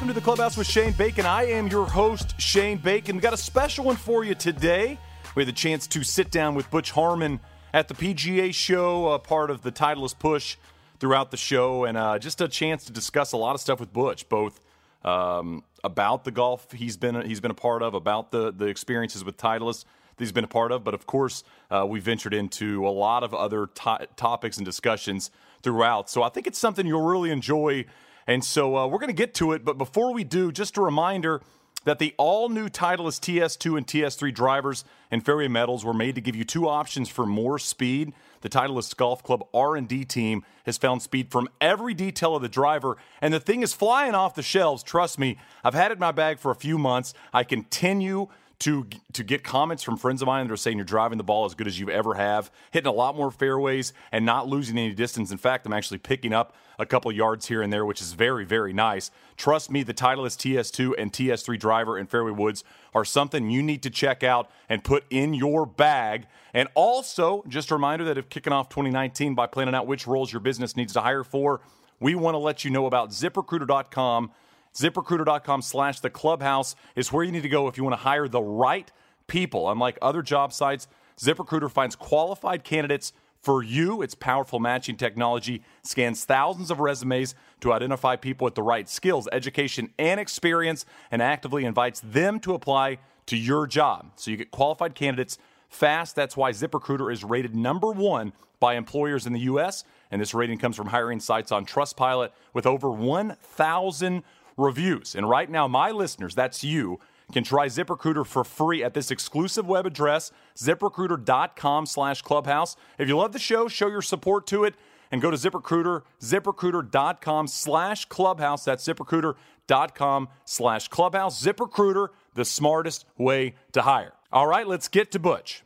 Welcome to the Clubhouse with Shane Bacon. I am your host, Shane Bacon. We got a special one for you today. We had the chance to sit down with Butch Harmon at the PGA Show, part of the Titleist push throughout the show, and just a chance to discuss a lot of stuff with Butch, both about the golf he's been a part of, about the experiences with Titleist that he's been a part of, but of course we ventured into a lot of other topics and discussions throughout. So I think it's something you'll really enjoy. And so we're going to get to it, but before we do, just a reminder that the all-new Titleist TS2 and TS3 drivers and fairway metals were made to give you two options for more speed. The Titleist Golf Club R&D team has found speed from every detail of the driver, and the thing is flying off the shelves. Trust me, I've had it in my bag for a few months. I continue to get comments from friends of mine that are saying you're driving the ball as good as you ever have, hitting a lot more fairways and not losing any distance. In fact, I'm actually picking up a couple yards here and there, which is very, very nice. Trust me, the Titleist TS2 and TS3 driver and fairway woods are something you need to check out and put in your bag. And also, just a reminder that if kicking off 2019 by planning out which roles your business needs to hire for, we want to let you know about ZipRecruiter.com. ZipRecruiter.com/theclubhouse is where you need to go if you want to hire the right people. Unlike other job sites, ZipRecruiter finds qualified candidates for you. Its powerful matching technology scans thousands of resumes to identify people with the right skills, education, and experience, and actively invites them to apply to your job. So you get qualified candidates fast. That's why ZipRecruiter is rated #1 by employers in the U.S., and this rating comes from hiring sites on Trustpilot with over 1,000 reviews. And right now, my listeners, that's you, can try ZipRecruiter for free at this exclusive web address, ZipRecruiter.com/clubhouse. If you love the show, show your support to it and go to ZipRecruiter, ZipRecruiter.com/clubhouse. That's ZipRecruiter.com/clubhouse. ZipRecruiter, the smartest way to hire. All right, let's get to Butch.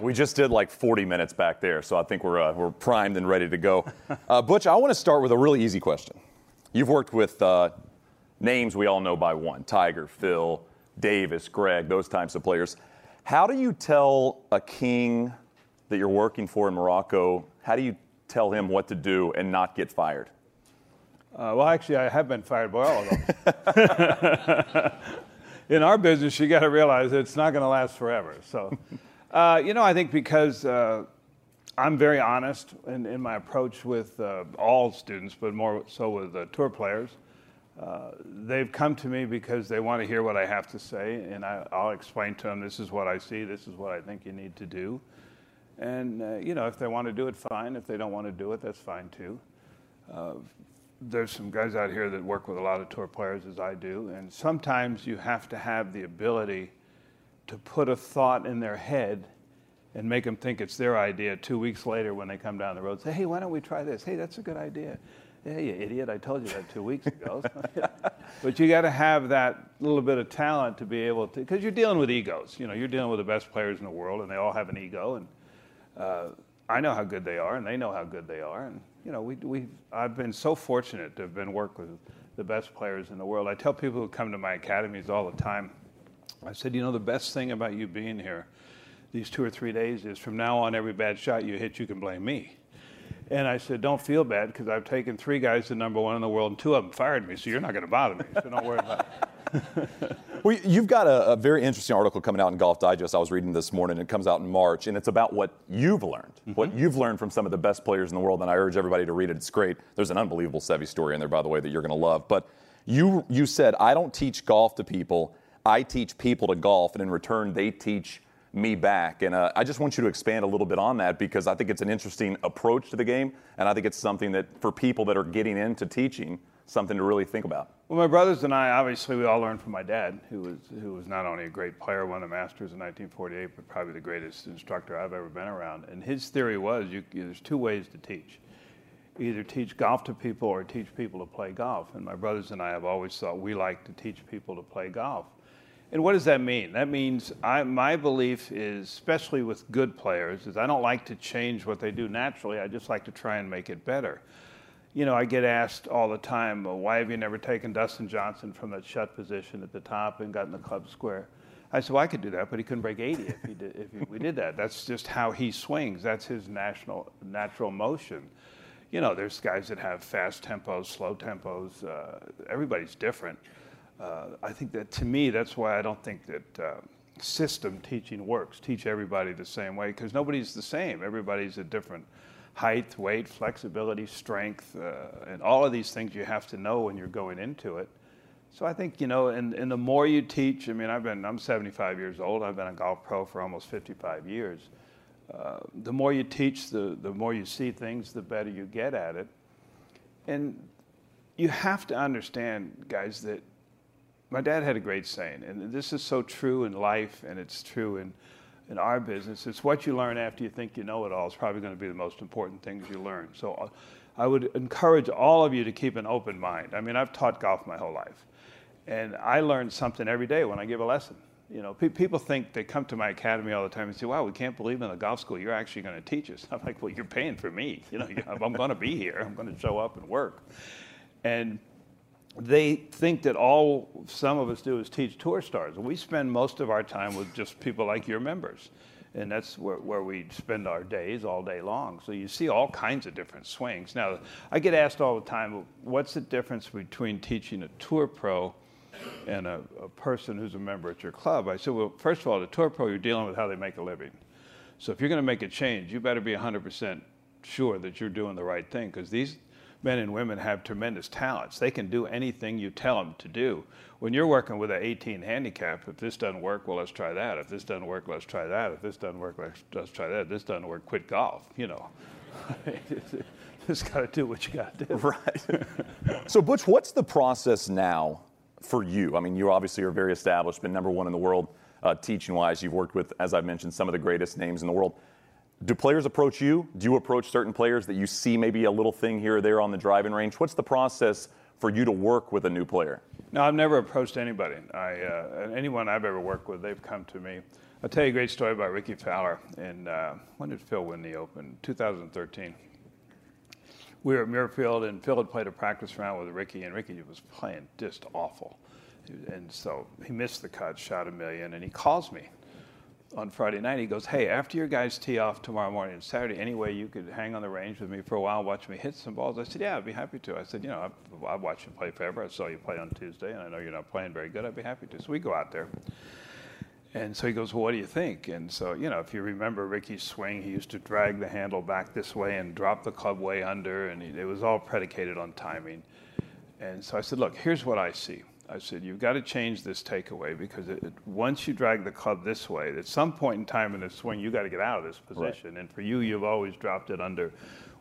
We just did like 40 minutes back there, so I think we're primed and ready to go. Butch, I want to start with a really easy question. You've worked with names we all know by one, Tiger, Phil, Davis, Greg, those types of players. How do you tell a king that you're working for in Morocco, how do you tell him what to do and not get fired? Well, actually, I have been fired by all of them. In our business, you got to realize it's not going to last forever. So, I think because I'm very honest in my approach with all students, but more so with tour players. They've come to me because they want to hear what I have to say, and I'll explain to them, this is what I see, this is what I think you need to do. And, if they want to do it, fine. If they don't want to do it, that's fine, too. There's some guys out here that work with a lot of tour players, as I do, and sometimes you have to have the ability to put a thought in their head and make them think it's their idea 2 weeks later when they come down the road. Say, hey, why don't we try this? Hey, that's a good idea. Yeah, you idiot, I told you that 2 weeks ago. But you got to have that little bit of talent to be able to, because you're dealing with egos. You're dealing with the best players in the world, and they all have an ego. And I know how good they are, and they know how good they are. And, I've been so fortunate to have been working with the best players in the world. I tell people who come to my academies all the time, I said, the best thing about you being here these 2 or 3 days is from now on, every bad shot you hit, you can blame me. And I said, don't feel bad, because I've taken 3 guys to #1 in the world, and 2 of them fired me, so you're not going to bother me, so don't worry about it. Well, you've got a very interesting article coming out in Golf Digest I was reading this morning. It comes out in March, and it's about what you've learned, from some of the best players in the world, and I urge everybody to read it. It's great. There's an unbelievable Seve story in there, by the way, that you're going to love. But you said, I don't teach golf to people. I teach people to golf, and in return, they teach me back. And I just want you to expand a little bit on that, because I think it's an interesting approach to the game, and I think it's something that for people that are getting into teaching, something to really think about. Well, my brothers and I, obviously, we all learned from my dad, who was not only a great player, won the Masters in 1948, but probably the greatest instructor I've ever been around. And his theory was there's 2 ways to teach. Either teach golf to people or teach people to play golf. And my brothers and I have always thought we like to teach people to play golf. And what does that mean? That means my belief is, especially with good players, is I don't like to change what they do naturally. I just like to try and make it better. I get asked all the time, why have you never taken Dustin Johnson from that shut position at the top and gotten the club square? I said, well, I could do that, but he couldn't break 80 if we did that. That's just how he swings. That's his natural motion. you know, there's guys that have fast tempos, slow tempos. Everybody's different. I think that, to me, that's why I don't think that system teaching works. Teach everybody the same way, because nobody's the same. Everybody's a different height, weight, flexibility, strength, and all of these things you have to know when you're going into it. So I think, you know, and the more you teach, I mean, I'm 75 years old. I've been a golf pro for almost 55 years. The more you teach, the more you see things, the better you get at it. And you have to understand, guys, that my dad had a great saying, and this is so true in life, and it's true in our business. It's what you learn after you think you know it all is probably going to be the most important things you learn. So I would encourage all of you to keep an open mind. I mean, I've taught golf my whole life, and I learn something every day when I give a lesson. You know, people think, they come to my academy all the time and say, wow, we can't believe in the golf school you're actually going to teach us. I'm like, well, you're paying for me. You know, I'm going to be here. I'm going to show up and work. And they think that all some of us do is teach tour stars. We spend most of our time with just people like your members. And that's where we spend our days all day long. So you see all kinds of different swings. Now, I get asked all the time, what's the difference between teaching a tour pro and a person who's a member at your club? I said, well, first of all, the tour pro, you're dealing with how they make a living. So if you're going to make a change, you better be 100% sure that you're doing the right thing, because these men and women have tremendous talents. They can do anything you tell them to do. When you're working with an 18 handicap, if this doesn't work, well, let's try that. If this doesn't work, let's try that. If this doesn't work, let's try that. If this doesn't work, quit golf, you know. Just got to do what you got to do. Right. So, Butch, what's the process now for you? I mean, you obviously are very established, been number one in the world teaching-wise. You've worked with, as I've mentioned, some of the greatest names in the world. Do players approach you? Do you approach certain players that you see maybe a little thing here or there on the driving range? What's the process for you to work with a new player? No, I've never approached anybody. Anyone I've ever worked with, they've come to me. I'll tell you a great story about Ricky Fowler. And when did Phil win the Open? 2013. We were at Muirfield, and Phil had played a practice round with Ricky, and Ricky was playing just awful. And so he missed the cut, shot a million, and he calls me on Friday night. He goes, hey, after your guys tee off tomorrow morning and Saturday, any way you could hang on the range with me for a while, watch me hit some balls? I said, yeah, I'd be happy to. I said, you know, I've watched you play forever. I saw you play on Tuesday, and I know you're not playing very good. I'd be happy to. So we go out there. And so he goes, well, what do you think? And so, you know, if you remember Ricky's swing, he used to drag the handle back this way and drop the club way under, and it was all predicated on timing. And so I said, look, here's what I see. I said, you've got to change this takeaway, because once you drag the club this way, at some point in time in the swing, you've got to get out of this position. Right. And for you, you've always dropped it under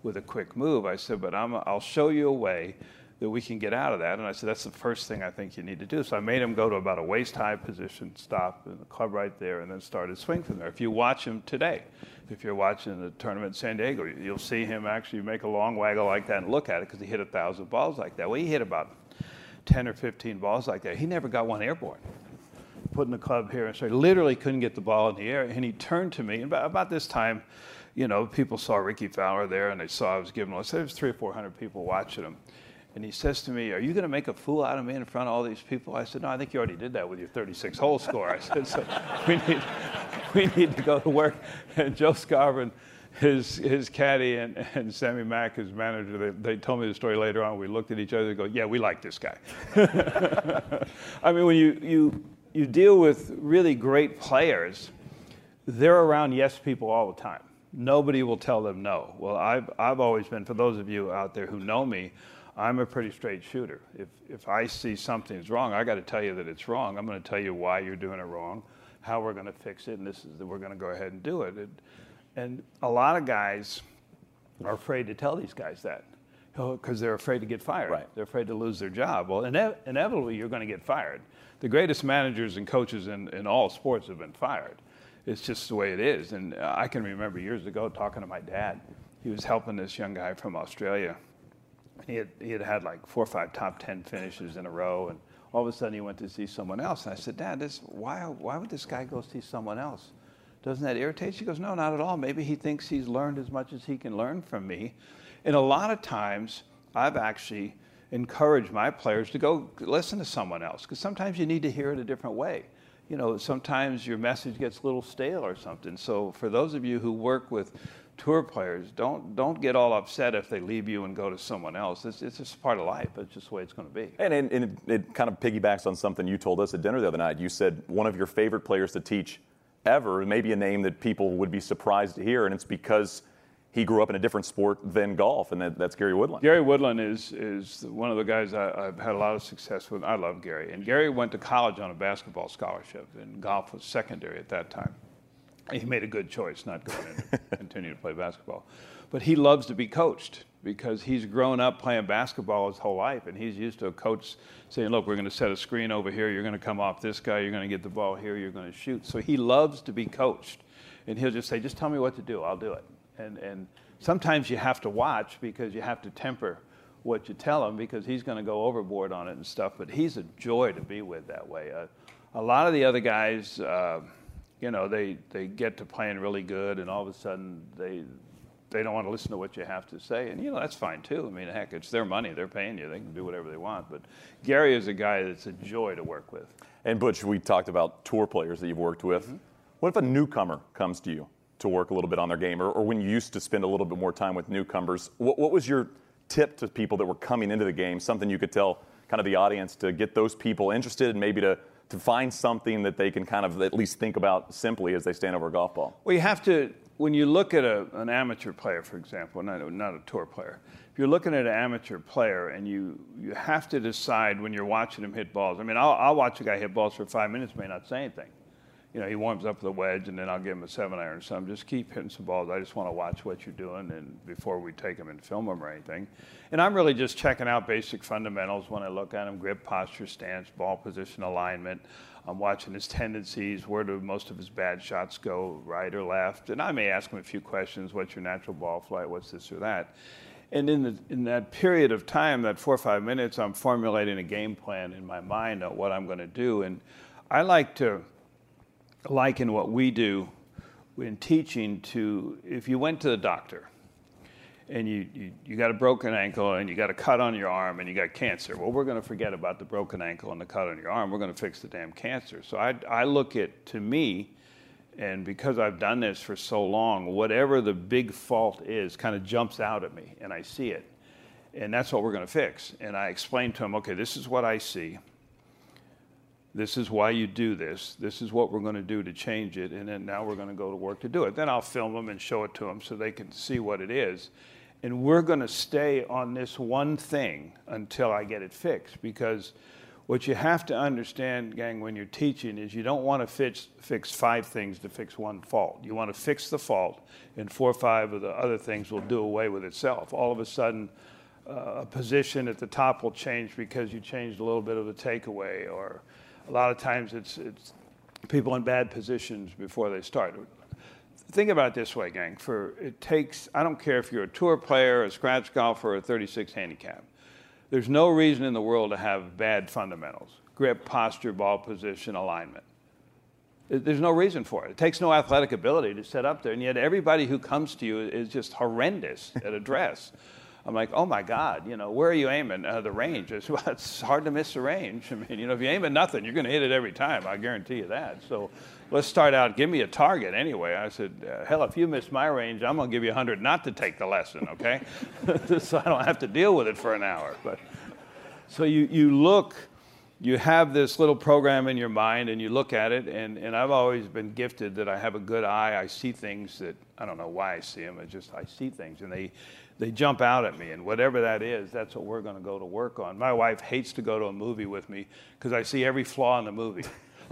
with a quick move. I said, but I'll show you a way that we can get out of that. And I said, that's the first thing I think you need to do. So I made him go to about a waist-high position, stop, and the club right there, and then start his swing from there. If you watch him today, if you're watching the tournament in San Diego, you'll see him actually make a long waggle like that and look at it, because he hit 1,000 balls like that. Well, he hit about 10 or 15 balls like that. He never got one airborne. Putting the club here, and so he literally couldn't get the ball in the air. And he turned to me, and about this time, you know, people saw Ricky Fowler there, and they saw I was giving him, I said, there's 300 or 400 people watching him. And he says to me, are you going to make a fool out of me in front of all these people? I said, no, I think you already did that with your 36-hole score. I said, so we need to go to work. And Joe Scarbin, his caddy, and Sammy Mack, his manager, they told me the story later on. We looked at each other and go, yeah, we like this guy. I mean, when you deal with really great players, they're around yes people all the time. Nobody will tell them no. Well, I've always been, for those of you out there who know me, I'm a pretty straight shooter. If I see something's wrong, I got to tell you that it's wrong. I'm going to tell you why you're doing it wrong, how we're going to fix it, and we're going to go ahead and do it. And a lot of guys are afraid to tell these guys that, because they're afraid to get fired. Right. They're afraid to lose their job. Well, inevitably, you're going to get fired. The greatest managers and coaches in all sports have been fired. It's just the way it is. And I can remember years ago talking to my dad. He was helping this young guy from Australia. He had like 4 or 5 top 10 finishes in a row, and all of a sudden he went to see someone else. And I said, Dad, why would this guy go see someone else? Doesn't that irritate you? He goes, no, not at all. Maybe he thinks he's learned as much as he can learn from me. And a lot of times I've actually encouraged my players to go listen to someone else, because sometimes you need to hear it a different way. You know, sometimes your message gets a little stale or something. So for those of you who work with tour players, don't get all upset if they leave you and go to someone else. It's just part of life. It's just the way it's going to be. And it kind of piggybacks on something you told us at dinner the other night. You said one of your favorite players to teach ever, maybe a name that people would be surprised to hear, and it's because he grew up in a different sport than golf, and that's Gary Woodland. Gary Woodland is one of the guys I've had a lot of success with. I love Gary. And Gary went to college on a basketball scholarship, and golf was secondary at that time. He made a good choice not going in to continue to play basketball. But he loves to be coached because he's grown up playing basketball his whole life, and he's used to a coach saying, look, we're going to set a screen over here. You're going to come off this guy. You're going to get the ball here. You're going to shoot. So he loves to be coached, and he'll just say, just tell me what to do. I'll do it. And sometimes you have to watch because you have to temper what you tell him because he's going to go overboard on it and stuff. But he's a joy to be with that way. A lot of the other guys, they get to playing really good, and all of a sudden they don't want to listen to what you have to say. And, that's fine, too. I mean, heck, it's their money. They're paying you. They can do whatever they want. But Gary is a guy that's a joy to work with. And, Butch, we talked about tour players that you've worked with. Mm-hmm. What if a newcomer comes to you to work a little bit on their game, or when you used to spend a little bit more time with newcomers, what was your tip to people that were coming into the game, something you could tell kind of the audience to get those people interested and maybe to find something that they can kind of at least think about simply as they stand over a golf ball? Well, you have to, when you look at an amateur player, for example, not a tour player, if you're looking at an amateur player and you have to decide when you're watching him hit balls. I mean, I'll watch a guy hit balls for 5 minutes, may not say anything. He warms up with a wedge, and then I'll give him a 7-iron. So I'm just keep hitting some balls. I just want to watch what you're doing and before we take them and film them or anything. And I'm really just checking out basic fundamentals when I look at him, grip, posture, stance, ball position, alignment. I'm watching his tendencies, where do most of his bad shots go, right or left. And I may ask him a few questions, what's your natural ball flight, what's this or that. And in that period of time, that 4 or 5 minutes, I'm formulating a game plan in my mind on what I'm going to do. And I like to liken what we do in teaching to if you went to the doctor and you got a broken ankle and you got a cut on your arm and you got cancer. Well, we're going to forget about the broken ankle and the cut on your arm. We're going to fix the damn cancer. So I look at, to me, and because I've done this for so long, whatever the big fault is kind of jumps out at me and I see it. And that's what we're going to fix. And I explain to them, okay, this is what I see. This is why you do this. This is what we're going to do to change it, and then now we're going to go to work to do it. Then I'll film them and show it to them so they can see what it is. And we're going to stay on this one thing until I get it fixed, because what you have to understand, gang, when you're teaching is you don't want to fix 5 things to fix one fault. You want to fix the fault, and 4 or 5 of the other things will do away with itself. All of a sudden, a position at the top will change because you changed a little bit of a takeaway, or a lot of times it's people in bad positions before they start. Think about it this way, gang. I don't care if you're a tour player, a scratch golfer, or a 36 handicap. There's no reason in the world to have bad fundamentals. Grip, posture, ball position, alignment. There's no reason for it. It takes no athletic ability to set up there, and yet everybody who comes to you is just horrendous at address. I'm like, oh, my God, where are you aiming? The range. It's hard to miss the range. I mean, if you aim at nothing, you're going to hit it every time. I guarantee you that. So let's start out. Give me a target anyway. I said, hell, if you miss my range, I'm going to give you 100 not to take the lesson, okay? So I don't have to deal with it for an hour. But so you have this little program in your mind, and you look at it, and I've always been gifted that I have a good eye. I see things that, I don't know why I see them. I see things, and they jump out at me, and whatever that is, that's what we're going to go to work on. My wife hates to go to a movie with me because I see every flaw in the movie.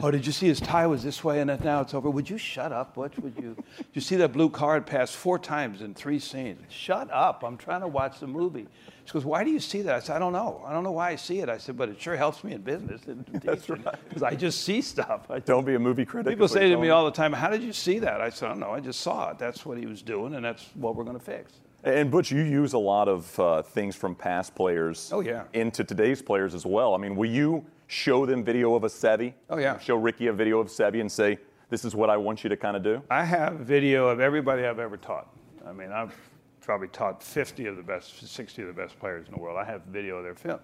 Oh, did you see his tie was this way and now it's over? Would you shut up, Butch? Did you see that blue card pass 4 times in 3 scenes? Shut up. I'm trying to watch the movie. She goes, why do you see that? I said, I don't know. I don't know why I see it. I said, but it sure helps me in business. That's right. Because I just see stuff. Don't be a movie critic. People say to me all the time, how did you see that? I said, I don't know. I just saw it. That's what he was doing, and that's what we're going to fix. And, Butch, you use a lot of things from past players into today's players as well. I mean, will you show them video of a Seve? Oh, yeah. Show Ricky a video of Seve and say, this is what I want you to kind of do? I have video of everybody I've ever taught. I mean, I've probably taught 50 of the best, 60 of the best players in the world. I have video of their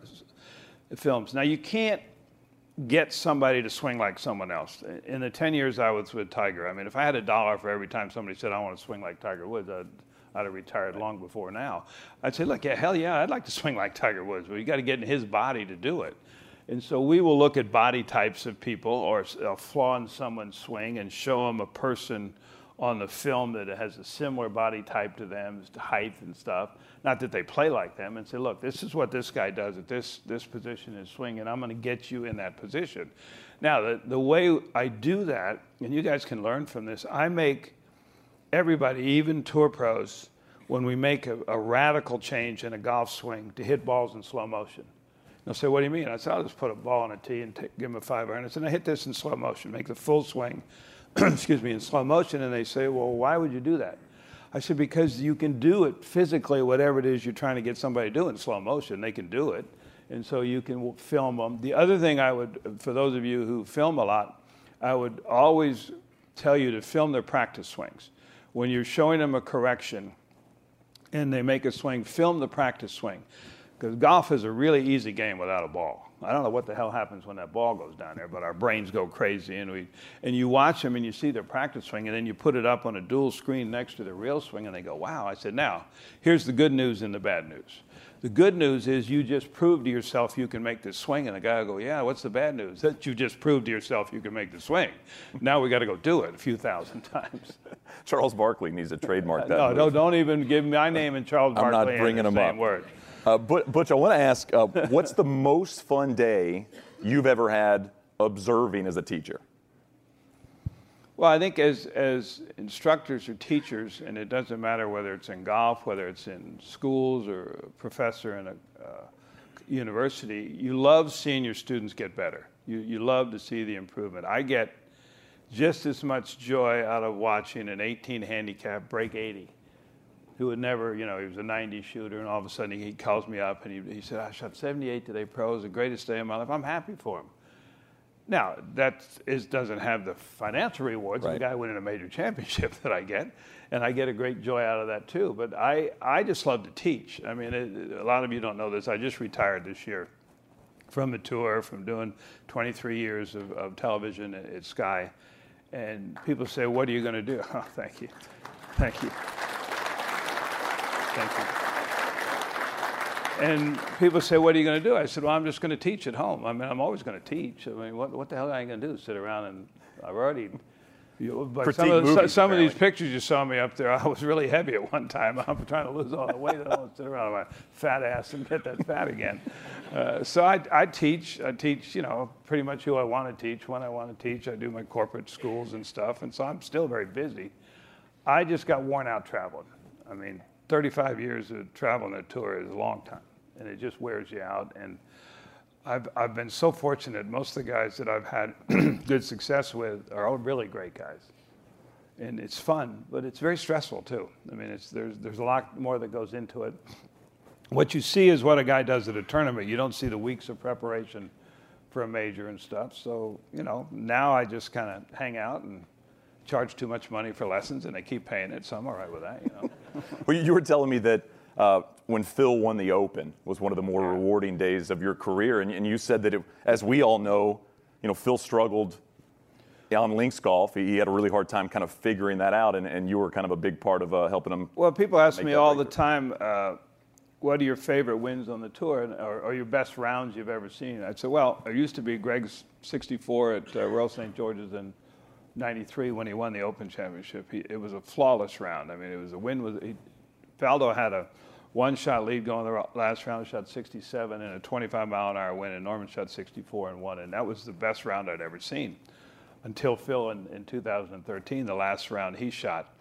films. Now, you can't get somebody to swing like someone else. In the 10 years I was with Tiger, I mean, if I had $1 for every time somebody said, I want to swing like Tiger Woods, I'd have retired long before now. I'd say, look, yeah, hell yeah, I'd like to swing like Tiger Woods, but you got to get in his body to do it. And so we will look at body types of people or a flaw in someone's swing and show them a person on the film that has a similar body type to them, height and stuff, not that they play like them, and say, look, this is what this guy does at this position in swing, and I'm going to get you in that position. Now, the way I do that, and you guys can learn from this, I make everybody, even tour pros, when we make a radical change in a golf swing to hit balls in slow motion. They'll say, what do you mean? I said, I'll just put a ball on a tee and give him a 5-iron. I said, I hit this in slow motion, make the full swing, excuse me, in slow motion. And they say, well, why would you do that? I said, because you can do it physically, whatever it is you're trying to get somebody to do in slow motion, they can do it. And so you can film them. The other thing I would, for those of you who film a lot, I would always tell you to film their practice swings. When you're showing them a correction and they make a swing, film the practice swing. Because golf is a really easy game without a ball. I don't know what the hell happens when that ball goes down there, but our brains go crazy. And you watch them and you see their practice swing, and then you put it up on a dual screen next to their real swing, and they go, wow. I said, now, here's the good news and the bad news. The good news is you just proved to yourself you can make this swing. And the guy will go, yeah, what's the bad news? That you just proved to yourself you can make the swing. Now we got to go do it a few thousand times. Charles Barkley needs to trademark that. No, don't even give my name and Charles Barkley. I'm not bringing him up. Word. Butch, I want to ask, what's the most fun day you've ever had observing as a teacher? Well, I think as instructors or teachers, and it doesn't matter whether it's in golf, whether it's in schools or a professor in a university, you love seeing your students get better. You love to see the improvement. I get just as much joy out of watching an 18 handicap break 80, who had never, he was a 90 shooter, and all of a sudden he calls me up and he said, I shot 78 today, pro. It was the greatest day of my life. I'm happy for him. Now, doesn't have the financial rewards. Right. The guy winning a major championship that I get, and I get a great joy out of that too. But I just love to teach. I mean, a lot of you don't know this. I just retired this year from the tour, from doing 23 years of television at Sky. And people say, what are you going to do? Oh, thank you. Thank you. Thank you. And people say, what are you going to do? I said, well, I'm just going to teach at home. I mean, I'm always going to teach. I mean, what the hell am I going to do, sit around and I've already... Some of these pictures you saw me up there, I was really heavy at one time. I'm trying to lose all the weight. I don't want to sit around on my fat ass and get that fat again. So I teach. I teach, pretty much who I want to teach, when I want to teach. I do my corporate schools and stuff, and so I'm still very busy. I just got worn out traveling. I mean, 35 years of traveling a tour is a long time, and it just wears you out. And I've been so fortunate. Most of the guys that I've had good success with are all really great guys, and it's fun, but it's very stressful too. I mean, there's a lot more that goes into it. What you see is what a guy does at a tournament. You don't see the weeks of preparation for a major and stuff. So now I just kind of hang out and charge too much money for lessons, and they keep paying it, so I'm all right with that. Well, you were telling me that when Phil won the Open was one of the more rewarding days of your career, and you said that, as we all know, Phil struggled on links golf. He had a really hard time kind of figuring that out, and you were kind of a big part of helping him. Well, people ask me all the time, what are your favorite wins on the tour, or your best rounds you've ever seen? I'd say, well, it used to be Greg's 64 at Royal St. George's and 93 when he won the Open Championship. It was a flawless round. I mean, it was a win. Faldo had a one-shot lead going the last round, shot 67 in a 25-mile-an-hour win, and Norman shot 64 and won, and that was the best round I'd ever seen. Until Phil in 2013, the last round he shot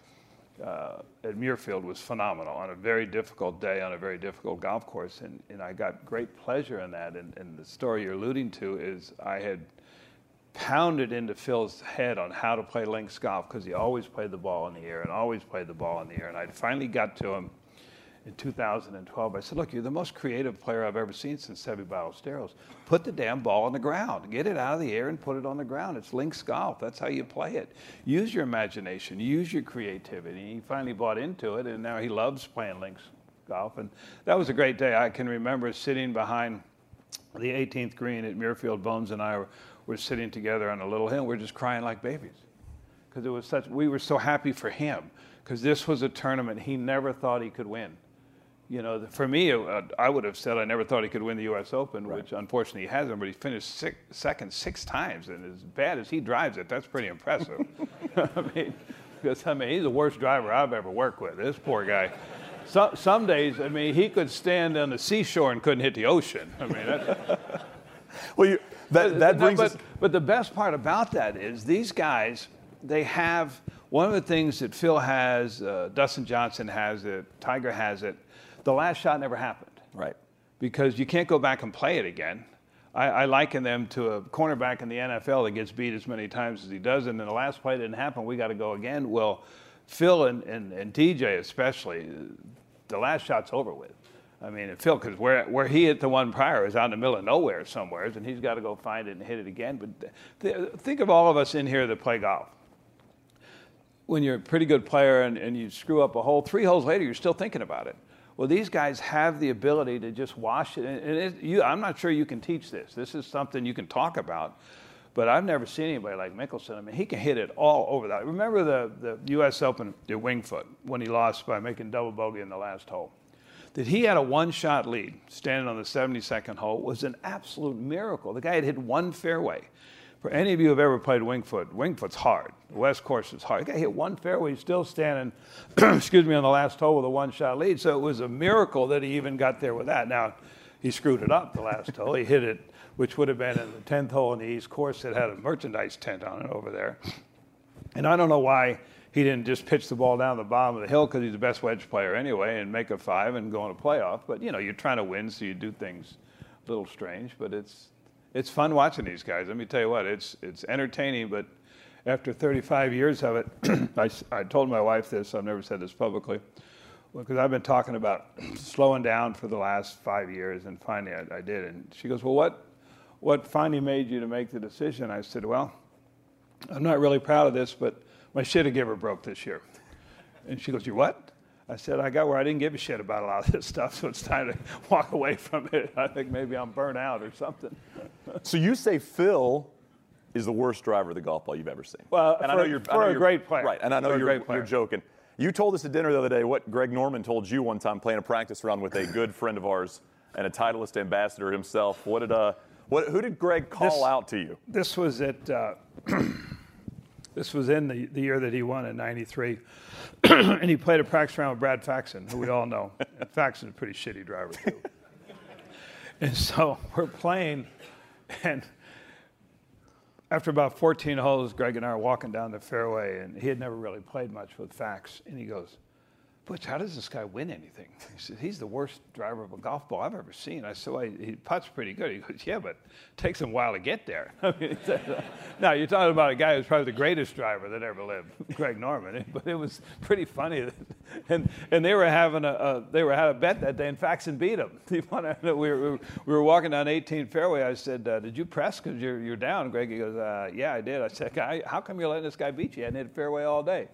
at Muirfield was phenomenal on a very difficult day on a very difficult golf course, and I got great pleasure in that, and the story you're alluding to is I had pounded into Phil's head on how to play links golf because he always played the ball in the air and always played the ball in the air. And I finally got to him in 2012. I said, look, you're the most creative player I've ever seen since Seve Ballesteros. Put the damn ball on the ground. Get it out of the air and put it on the ground. It's links golf. That's how you play it. Use your imagination. Use your creativity. And he finally bought into it, and now he loves playing links golf. And that was a great day. I can remember sitting behind the 18th green at Muirfield. Bones and I were sitting together on a little hill. We're just crying like babies because we were so happy for him because this was a tournament he never thought he could win. You know, for me, I would have said I never thought he could win the U.S. Open, right, which unfortunately he hasn't, but he finished second six times, and as bad as he drives it, that's pretty impressive. I mean, he's the worst driver I've ever worked with, this poor guy. Some days, I mean, he could stand on the seashore and couldn't hit the ocean. I mean, that's... Well, but the best part about that is these guys, they have, one of the things that Phil has, Dustin Johnson has it, Tiger has it, the last shot never happened. Right. Because you can't go back and play it again. I liken them to a cornerback in the NFL that gets beat as many times as he does, and then the last play didn't happen, we got to go again. Well, Phil and TJ especially, the last shot's over with. I mean, and Phil, because where he hit the one prior is out in the middle of nowhere somewhere, and he's got to go find it and hit it again. But think of all of us in here that play golf. When you're a pretty good player and you screw up a hole, 3 holes later you're still thinking about it. Well, these guys have the ability to just wash it. I'm not sure you can teach this. This is something you can talk about. But I've never seen anybody like Mickelson. I mean, he can hit it all over that. Remember the U.S. Open at Wingfoot when he lost by making double bogey in the last hole? That he had a one-shot lead standing on the 72nd hole was an absolute miracle. The guy had hit one fairway. For any of you who have ever played Wingfoot, Wingfoot's hard. The West course is hard. The guy hit one fairway, he's still standing, excuse me, on the last hole with a one-shot lead. So it was a miracle that he even got there with that. Now, he screwed it up the last hole. He hit it, which would have been in the 10th hole in the East course that had a merchandise tent on it over there. And I don't know why he didn't just pitch the ball down the bottom of the hill, because he's the best wedge player anyway, and make a 5 and go on a playoff. But, you know, you're trying to win, so you do things a little strange, but it's fun watching these guys. Let me tell you what, it's entertaining, but after 35 years of it, I told my wife this, I've never said this publicly, because I've been talking about slowing down for the last 5 years, and finally I did. And she goes, well, what finally made you to make the decision? I said, well, I'm not really proud of this, but my shit a giver broke this year. And she goes, you what? I said, I got where I didn't give a shit about a lot of this stuff, so it's time to walk away from it. I think maybe I'm burnt out or something. So you say Phil is the worst driver of the golf ball you've ever seen. Well, and I know you're a great player. Right, and I know you're joking. You told us at dinner the other day what Greg Norman told you one time playing a practice round with a good friend of ours and a Titleist ambassador himself. Who did Greg call out to you? This was at... This was in the year that he won in '93, and he played a practice round with Brad Faxon, who we all know. And Faxon's a pretty shitty driver, too. And so we're playing, and after about 14 holes, Greg and I are walking down the fairway, and he had never really played much with Fax, and he goes, Butch, how does this guy win anything? He said, he's the worst driver of a golf ball I've ever seen. I said, well, he putts pretty good. He goes, yeah, but it takes him a while to get there. I mean, now, you're talking about a guy who's probably the greatest driver that ever lived, Greg Norman. But it was pretty funny. And they were having a bet that day, and Faxon beat him. We were walking down 18 fairway. I said, did you press because you're down? Greg, he goes, yeah, I did. I said, guy, how come you're letting this guy beat you? I hadn't hit a fairway all day.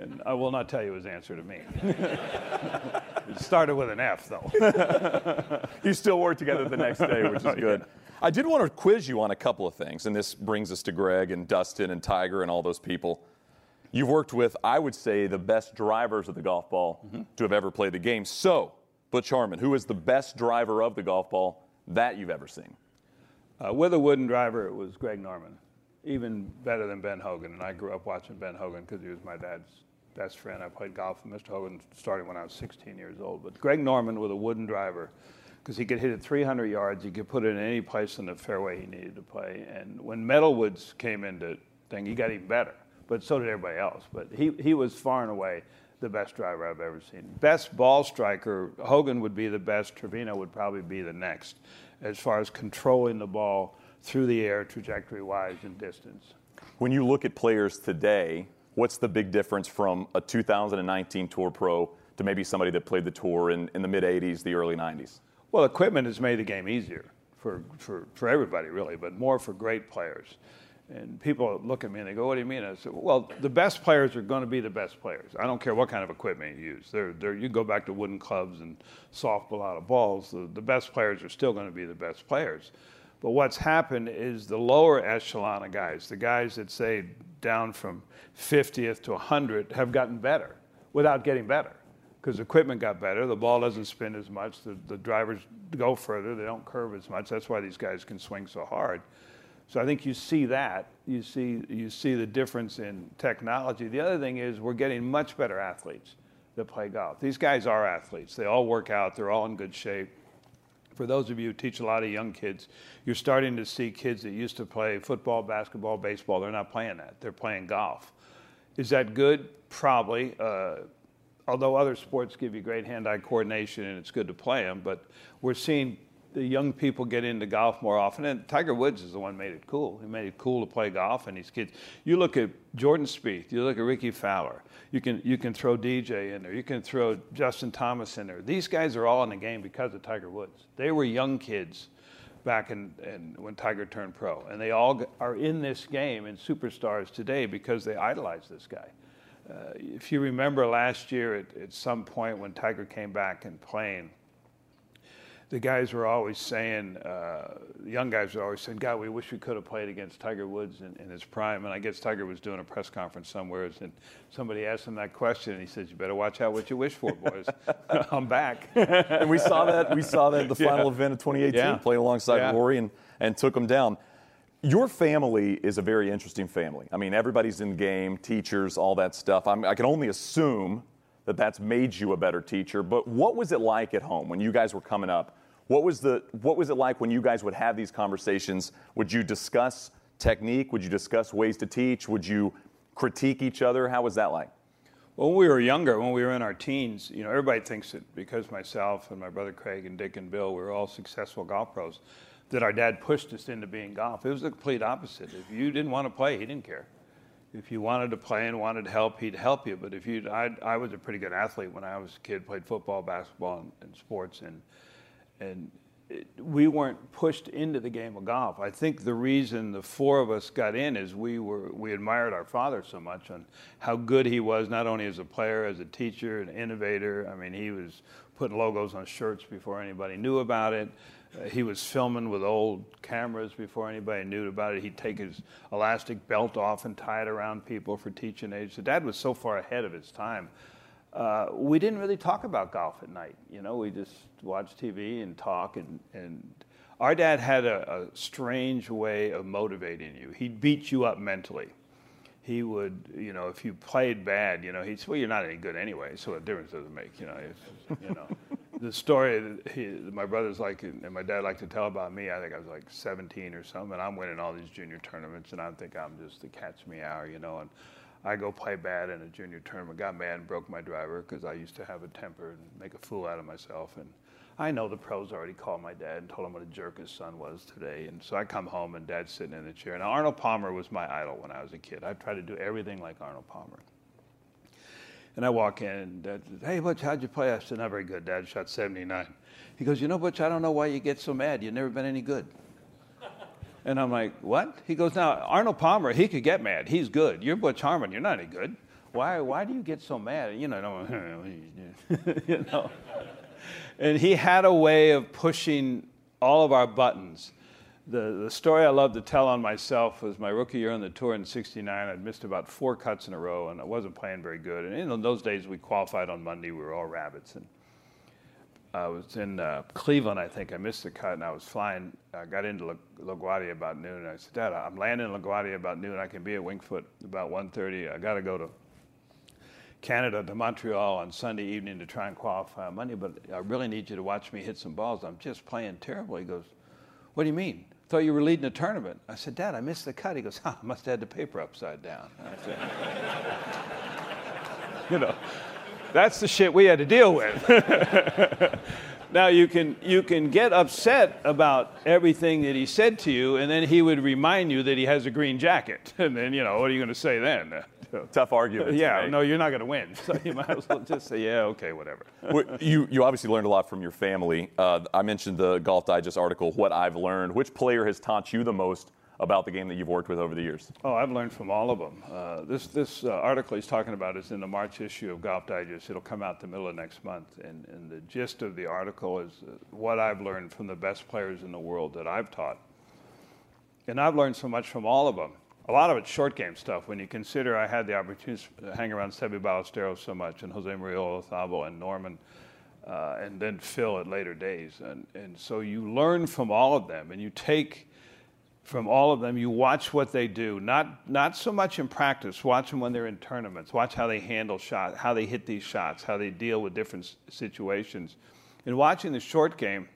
And I will not tell you his answer to me. It started with an F, though. You still work together the next day, which is good. Yeah. I did want to quiz you on a couple of things, and this brings us to Greg and Dustin and Tiger and all those people. You've worked with, I would say, the best drivers of the golf ball to have ever played the game. So, Butch Harmon, who is the best driver of the golf ball that you've ever seen? With a wooden driver, it was Greg Norman. Even better than Ben Hogan, and I grew up watching Ben Hogan because he was my dad's best friend. I played golf with Mr. Hogan starting when I was 16 years old. But Greg Norman with a wooden driver, because he could hit it 300 yards, he could put it in any place in the fairway he needed to play. And when metalwoods came into thing, he got even better. But so did everybody else. But he was far and away the best driver I've ever seen. Best ball striker, Hogan would be the best. Trevino would probably be the next as far as controlling the ball through the air, trajectory-wise, and distance. When you look at players today, what's the big difference from a 2019 Tour Pro to maybe somebody that played the Tour in the mid-'80s, the early '90s? Well, equipment has made the game easier for everybody, really, but more for great players. And people look at me and they go, what do you mean? I said, well, the best players are going to be the best players. I don't care what kind of equipment you use. You go back to wooden clubs and softball out of balls. The best players are still going to be the best players. But what's happened is the lower echelon of guys, the guys that say down from 50th to 100, have gotten better, without getting better, because the equipment got better. The ball doesn't spin as much. The drivers go further. They don't curve as much. That's why these guys can swing so hard. So I think you see that. You see the difference in technology. The other thing is we're getting much better athletes that play golf. These guys are athletes. They all work out. They're all in good shape. For those of you who teach a lot of young kids, you're starting to see kids that used to play football, basketball, baseball. They're not playing that. They're playing golf. Is that good? Probably. Although other sports give you great hand-eye coordination and it's good to play them, but we're seeing the young people get into golf more often. And Tiger Woods is the one who made it cool. He made it cool to play golf, and these kids. You look at Jordan Spieth. You look at Ricky Fowler. You can throw DJ in there. You can throw Justin Thomas in there. These guys are all in the game because of Tiger Woods. They were young kids back when Tiger turned pro, and they all are in this game and superstars today because they idolize this guy. If you remember last year at some point when Tiger came back and playing, the guys were always saying, young guys were always saying, God, we wish we could have played against Tiger Woods in his prime. And I guess Tiger was doing a press conference somewhere, and somebody asked him that question, and he said, you better watch out what you wish for, boys. I'm back. And we saw that at the final event of 2018, playing alongside Rory and took him down. Your family is a very interesting family. I mean, everybody's in the game, teachers, all that stuff. I can only assume that that's made you a better teacher. But what was it like at home when you guys were coming up? What was it like when you guys would have these conversations? Would you discuss technique? Would you discuss ways to teach? Would you critique each other? How was that like? Well, when we were younger, when we were in our teens, you know, everybody thinks that because myself and my brother Craig and Dick and Bill, we were all successful golf pros, that our dad pushed us into being golf. It was the complete opposite. If you didn't want to play, he didn't care. If you wanted to play and wanted help, he'd help you. But if you, I was a pretty good athlete when I was a kid, played football, basketball, and sports, and we weren't pushed into the game of golf. I think the reason the four of us got in is we admired our father so much on how good he was, not only as a player, as a teacher, an innovator. I mean, he was putting logos on shirts before anybody knew about it. He was filming with old cameras before anybody knew about it. He'd take his elastic belt off and tie it around people for teaching age. So Dad was so far ahead of his time. We didn't really talk about golf at night. You know, we just watched TV and talk. And our dad had a strange way of motivating you. He'd beat you up mentally. He would, you know, if you played bad, you know, he'd say, well, you're not any good anyway, so the difference doesn't make, you know. It's, you know. The story that my brothers like and my dad like to tell about me, I think I was like 17 or something, and I'm winning all these junior tournaments, and I think I'm just the catch me hour, you know, and I go play bad in a junior tournament, got mad and broke my driver because I used to have a temper and make a fool out of myself. And I know the pros already called my dad and told him what a jerk his son was today. And so I come home, and Dad's sitting in the chair. Now, Arnold Palmer was my idol when I was a kid. I tried to do everything like Arnold Palmer. And I walk in, and Dad says, hey, Butch, how'd you play? I said, not very good, Dad. Shot 79. He goes, you know, Butch, I don't know why you get so mad. You've never been any good. And I'm like, what? He goes, now, Arnold Palmer, he could get mad. He's good. You're Butch Harmon. You're not any good. Why do you get so mad? You know, you know. And he had a way of pushing all of our buttons. The story I love to tell on myself was my rookie year on the tour in '69. I'd missed about 4 cuts in a row, and I wasn't playing very good. And in those days, we qualified on Monday. We were all rabbits. And I was in Cleveland, I think. I missed the cut, and I was flying. I got into LaGuardia about noon, and I said, Dad, I'm landing in LaGuardia about noon. I can be at Wingfoot about 1:30. I got to go to Canada to Montreal on Sunday evening to try and qualify on Monday, but I really need you to watch me hit some balls. I'm just playing terribly. He goes, what do you mean? I thought you were leading a tournament. I said, Dad, I missed the cut. He goes, I must have had the paper upside down. I said, you know, that's the shit we had to deal with. Now, you can get upset about everything that he said to you, and then he would remind you that he has a green jacket. And then, you know, what are you going to say then? Tough argument. Yeah, no, you're not going to win. So you might as well just say, yeah, okay, whatever. Well, you obviously learned a lot from your family. I mentioned the Golf Digest article, What I've Learned. Which player has taught you the most about the game that you've worked with over the years? Oh, I've learned from all of them. This article he's talking about is in the March issue of Golf Digest. It'll come out the middle of next month. And the gist of the article is what I've learned from the best players in the world that I've taught. And I've learned so much from all of them. A lot of it's short game stuff. When you consider I had the opportunity to hang around Seve Ballesteros so much, and Jose Maria Olazabal and Norman, and then Phil at later days. And so you learn from all of them, and you take from all of them, you watch what they do. Not so much in practice, watch them when they're in tournaments, watch how they handle shots, how they hit these shots, how they deal with different situations. And watching the short game,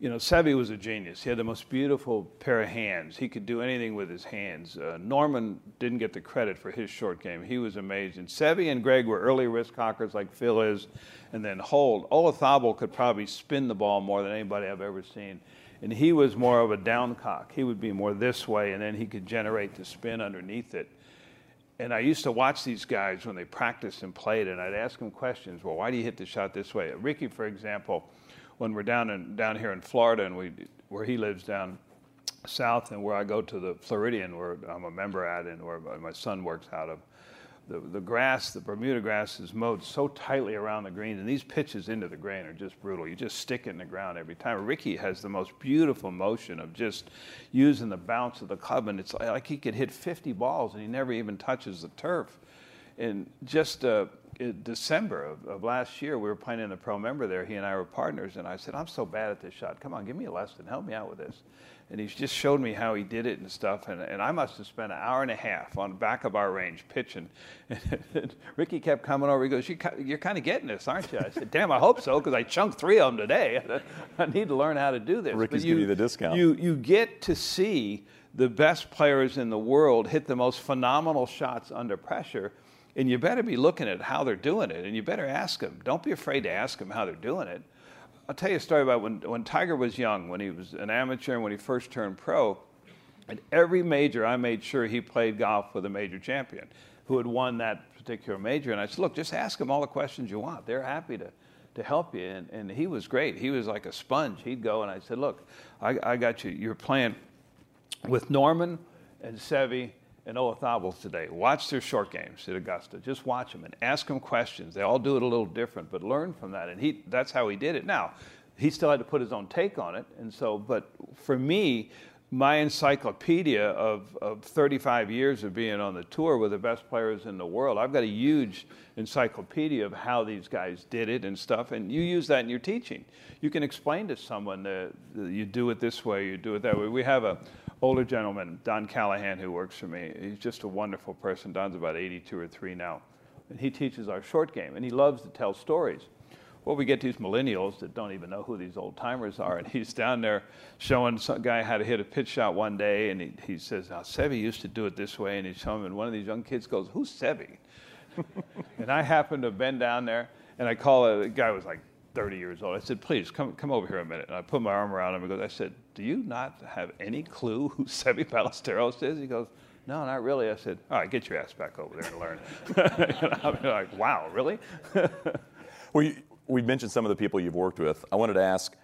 you know, Seve was a genius. He had the most beautiful pair of hands. He could do anything with his hands. Norman didn't get the credit for his short game. He was amazing. Seve and Greg were early risk hawkers like Phil is, and then hold. Olazabal could probably spin the ball more than anybody I've ever seen. And he was more of a down cock. He would be more this way, and then he could generate the spin underneath it. And I used to watch these guys when they practiced and played, and I'd ask them questions. Well, why do you hit the shot this way? Ricky, for example, when we're down here in Florida, and where he lives down south, and where I go to the Floridian, where I'm a member at, and where my son works out of, the grass, the Bermuda grass, is mowed so tightly around the greens, and these pitches into the green are just brutal. You just stick it in the ground every time. Ricky has the most beautiful motion of just using the bounce of the club, and it's like he could hit 50 balls, and he never even touches the turf. And just in December of last year, we were playing in the pro member there. He and I were partners, and I said, "I'm so bad at this shot. Come on, give me a lesson. Help me out with this." And he just showed me how he did it and stuff. And I must have spent an hour and a half on the back of our range pitching. And Ricky kept coming over. He goes, "You're kind of getting this, aren't you?" I said, "Damn, I hope so, because I chunked 3 of them today. I need to learn how to do this." Ricky's giving you the discount. You get to see the best players in the world hit the most phenomenal shots under pressure. And you better be looking at how they're doing it, and you better ask them. Don't be afraid to ask them how they're doing it. I'll tell you a story about when Tiger was young, when he was an amateur and when he first turned pro. At every major, I made sure he played golf with a major champion who had won that particular major. And I said, "Look, just ask them all the questions you want. They're happy to help you." And he was great. He was like a sponge. He'd go, and I said, "Look, I got you. You're playing with Norman and Seve and Olazabal's today. Watch their short games at Augusta. Just watch them and ask them questions. They all do it a little different, but learn from that." And that's how he did it. Now, he still had to put his own take on it. And so, but for me, my encyclopedia of 35 years of being on the tour with the best players in the world, I've got a huge encyclopedia of how these guys did it and stuff, and you use that in your teaching. You can explain to someone that you do it this way, you do it that way. We have a older gentleman, Don Callahan, who works for me. He's just a wonderful person. Don's about 82 or 3 now, and he teaches our short game, and he loves to tell stories. Well, we get these millennials that don't even know who these old-timers are, and he's down there showing some guy how to hit a pitch shot one day, and he says, "Now, Seve used to do it this way," and he's showing him, and one of these young kids goes, "Who's Seve?" And I happened to have been down there, and I call the guy was like 30 years old. I said, "Please, come over here a minute." And I put my arm around him, and I said, "Do you not have any clue who Seve Ballesteros is?" He goes, "No, not really." I said, "All right, get your ass back over there and learn it." And I'm like, "Wow, really?" Well, we mentioned some of the people you've worked with. I wanted to ask,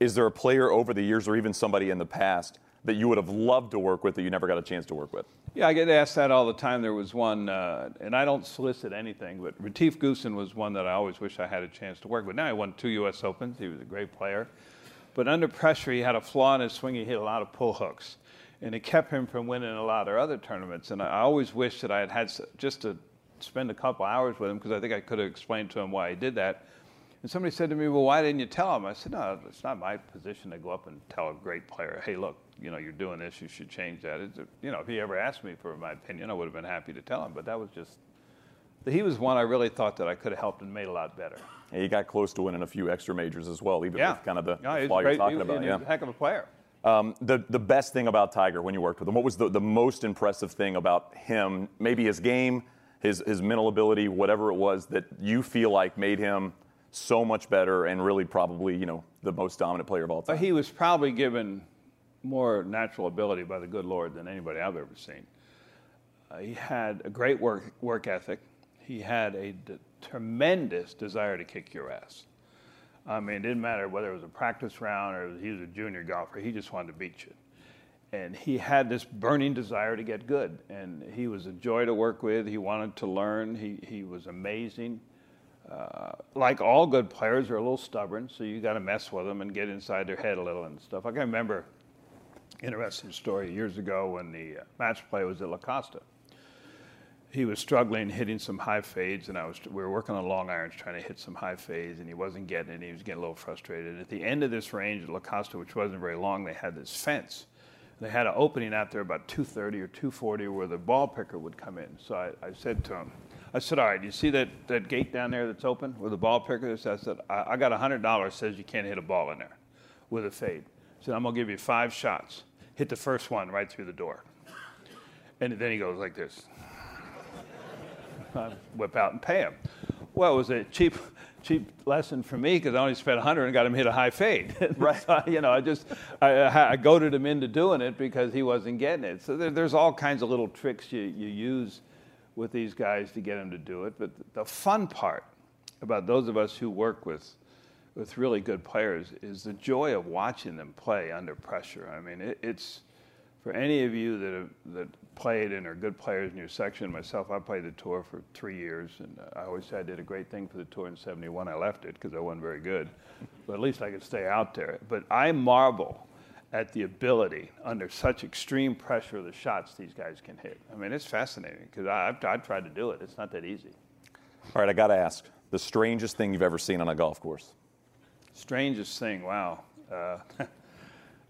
is there a player over the years or even somebody in the past that you would have loved to work with that you never got a chance to work with? Yeah, I get asked that all the time. There was one, and I don't solicit anything, but Retief Goosen was one that I always wish I had a chance to work with. Now he won 2 U.S. Opens. He was a great player. But under pressure, he had a flaw in his swing. He hit a lot of pull hooks, and it kept him from winning a lot of other tournaments. And I always wish that I had just to spend a couple hours with him, because I think I could have explained to him why he did that. And somebody said to me, "Well, why didn't you tell him?" I said, "No, it's not my position to go up and tell a great player, 'Hey, look, you know, you're doing this, you should change that.' You know, if he ever asked me for my opinion, I would have been happy to tell him." But that was just, he was one I really thought that I could have helped and made a lot better. And he got close to winning a few extra majors as well, even with kind of the flaw you're talking about. He was a heck of a player. The best thing about Tiger when you worked with him, what was the most impressive thing about him, maybe his game, his mental ability, whatever it was that you feel like made him so much better and really probably, you know, the most dominant player of all time? He was probably given more natural ability by the good Lord than anybody I've ever seen. He had a great work ethic. He had a tremendous desire to kick your ass. I mean, it didn't matter whether it was a practice round or he was a junior golfer. He just wanted to beat you. And he had this burning desire to get good. And he was a joy to work with. He wanted to learn. He was amazing. Like all good players, they're a little stubborn, so you got to mess with them and get inside their head a little and stuff. I can remember interesting story years ago when the match play was at La Costa. He was struggling, hitting some high fades, and we were working on long irons trying to hit some high fades, and he wasn't getting it. He was getting a little frustrated. At the end of this range at La Costa, which wasn't very long, they had this fence. They had an opening out there about 230 or 240 where the ball picker would come in. So I said to him, I said, all right, you see that gate down there that's open with the ball picker? So I said, I got $100 says you can't hit a ball in there with a fade. I said, I'm going to give you 5 shots. Hit the first one right through the door. And then he goes like this. I whip out and pay him. Well, it was a cheap lesson for me because I only spent $100 and got him hit a high fade. Right. So, I goaded him into doing it because he wasn't getting it. So there's all kinds of little tricks you use with these guys to get them to do it. But the fun part about those of us who work with really good players is the joy of watching them play under pressure. I mean, it's for any of you that played and are good players in your section. Myself, I played the tour for 3 years, and I always said I did a great thing for the tour in '71. I left it because I wasn't very good, but at least I could stay out there. But I marvel at the ability under such extreme pressure of the shots these guys can hit. I mean, it's fascinating because I've tried to do it. It's not that easy. All right, I got to ask, the strangest thing you've ever seen on a golf course? Strangest thing, wow.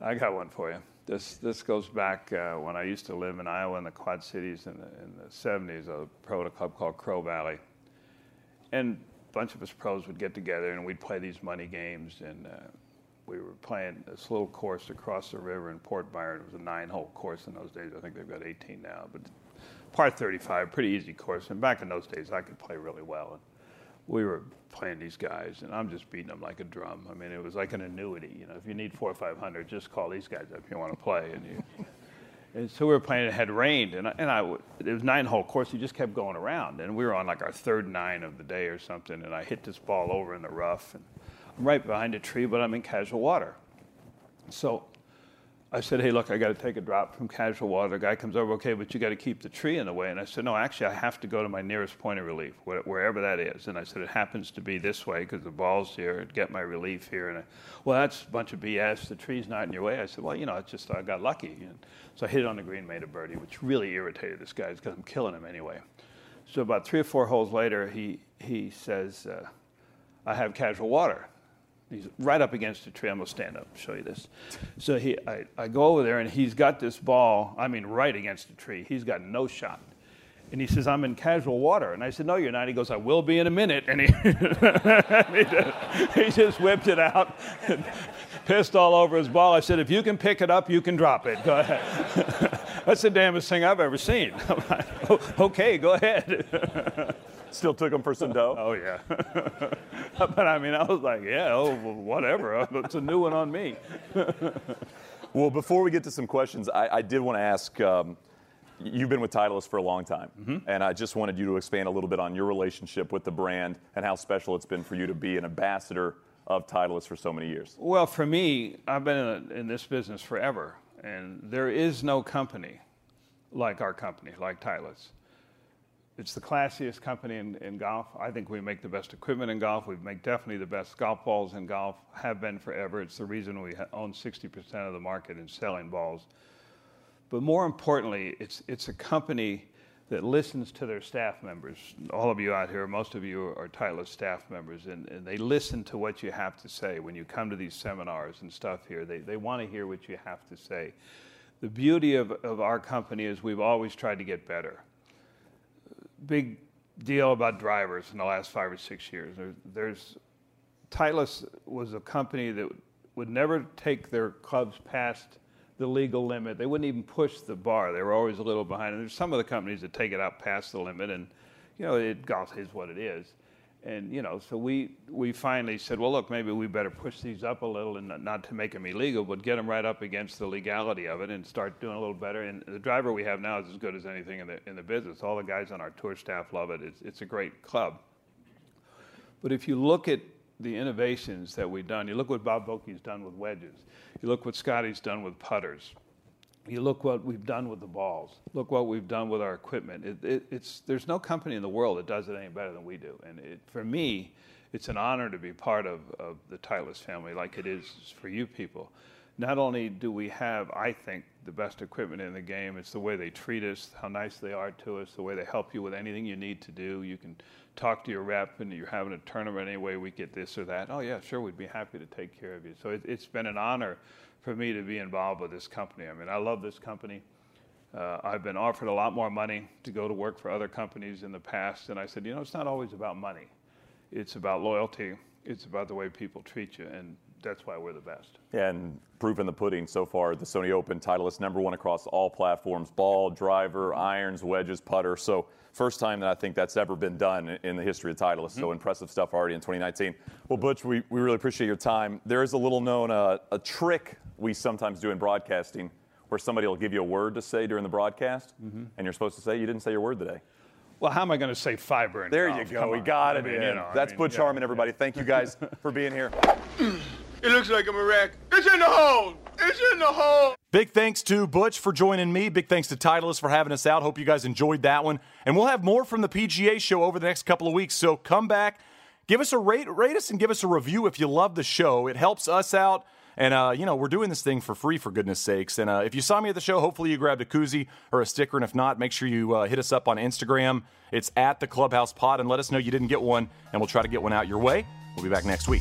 I got one for you. This goes back when I used to live in Iowa in the Quad Cities in the 70s. I was a pro at a club called Crow Valley. And a bunch of us pros would get together and we'd play these money games. And we were playing this little course across the river in Port Byron. It was a 9-hole course in those days. I think they've got 18 now. But par 35, pretty easy course. And back in those days, I could play really well. And we were playing these guys, and I'm just beating them like a drum. I mean, it was like an annuity. You know, if you need 400 or 500, just call these guys up if you want to play. And so we were playing. It had rained, it was 9-hole course. You just kept going around, and we were on like our third 9 of the day or something. And I hit this ball over in the rough, and I'm right behind a tree, but I'm in casual water. So I said, hey, look, I got to take a drop from casual water. The guy comes over, okay, but you got to keep the tree in the way. And I said, no, actually, I have to go to my nearest point of relief, wherever that is. And I said, it happens to be this way because the ball's here. I'd get my relief here. And well, that's a bunch of BS. The tree's not in your way. I said, well, it's just I got lucky. And so I hit it on the green, made a birdie, which really irritated this guy because I'm killing him anyway. So about 3 or 4 holes later, he says, I have casual water. He's right up against the tree. I'm going to stand up and show you this. So I go over there, and he's got this ball, right against the tree. He's got no shot. And he says, I'm in casual water. And I said, no, you're not. He goes, I will be in a minute. And he just whipped it out and pissed all over his ball. I said, if you can pick it up, you can drop it. Go ahead. That's the damnedest thing I've ever seen. I'm like, okay, go ahead. Still took him for some dough? Oh, yeah. But, I was like, yeah, whatever. It's a new one on me. Well, before we get to some questions, I did want to ask, you've been with Titleist for a long time, and I just wanted you to expand a little bit on your relationship with the brand and how special it's been for you to be an ambassador of Titleist for so many years. Well, for me, I've been in this business forever, and there is no company like our company, like Titleist. It's the classiest company in golf. I think we make the best equipment in golf. We make definitely the best golf balls in golf, have been forever. It's the reason we own 60% of the market in selling balls. But more importantly, it's a company that listens to their staff members. All of you out here, most of you are Titleist staff members, and they listen to what you have to say. When you come to these seminars and stuff here, they want to hear what you have to say. The beauty of our company is we've always tried to get better. Big deal about drivers in the last 5 or 6 years. Titleist was a company that would never take their clubs past the legal limit. They wouldn't even push the bar. They were always a little behind. And there's some of the companies that take it out past the limit, and golf is what it is. And so we finally said, well, look, maybe we better push these up a little, and not to make them illegal, but get them right up against the legality of it and start doing a little better. And the driver we have now is as good as anything in the business. All the guys on our tour staff love it. It's a great club. But if you look at the innovations that we've done, you look what Bob Boakie's done with wedges. You look what Scotty's done with putters. You look what we've done with the balls. Look what we've done with our equipment. There's no company in the world that does it any better than we do. And for me, it's an honor to be part of the Titleist family, like it is for you people. not only do we have, I think, the best equipment in the game, it's the way they treat us, how nice they are to us, the way they help you with anything you need to do. You can talk to your rep, and you're having a tournament anyway, we get this or that. Oh, yeah, sure, we'd be happy to take care of you. So it's been an honor for me to be involved with this company. I mean, I love this company. I've been offered a lot more money to go to work for other companies in the past, and I said, you know, it's not always about money. It's about loyalty. It's about the way people treat you, and that's why we're the best. Yeah, and proof in the pudding so far. The Sony Open, Titleist #1 across all platforms, ball, driver, irons, wedges, putter. So first time that I think that's ever been done in the history of Titleist. So impressive stuff already in 2019. Well, Butch, we really appreciate your time. There is a little known a trick we sometimes do in broadcasting where somebody will give you a word to say during the broadcast, and you're supposed to say, you didn't say your word today. Well, how am I going to say fiber? There you go. We got it. That's Butch Harmon, everybody. Thank you guys for being here. It looks like I'm a wreck. It's in the hole. It's in the hole. Big thanks to Butch for joining me. Big thanks to Titleist for having us out. Hope you guys enjoyed that one. And we'll have more from the PGA Show over the next couple of weeks. So come back, give us a rate us, and give us a review if you love the show. It helps us out. And, you know, we're doing this thing for free, for goodness sakes. And if you saw me at the show, hopefully you grabbed a koozie or a sticker. And if not, make sure you hit us up on Instagram. It's @TheClubhousePod. And let us know you didn't get one. And we'll try to get one out your way. We'll be back next week.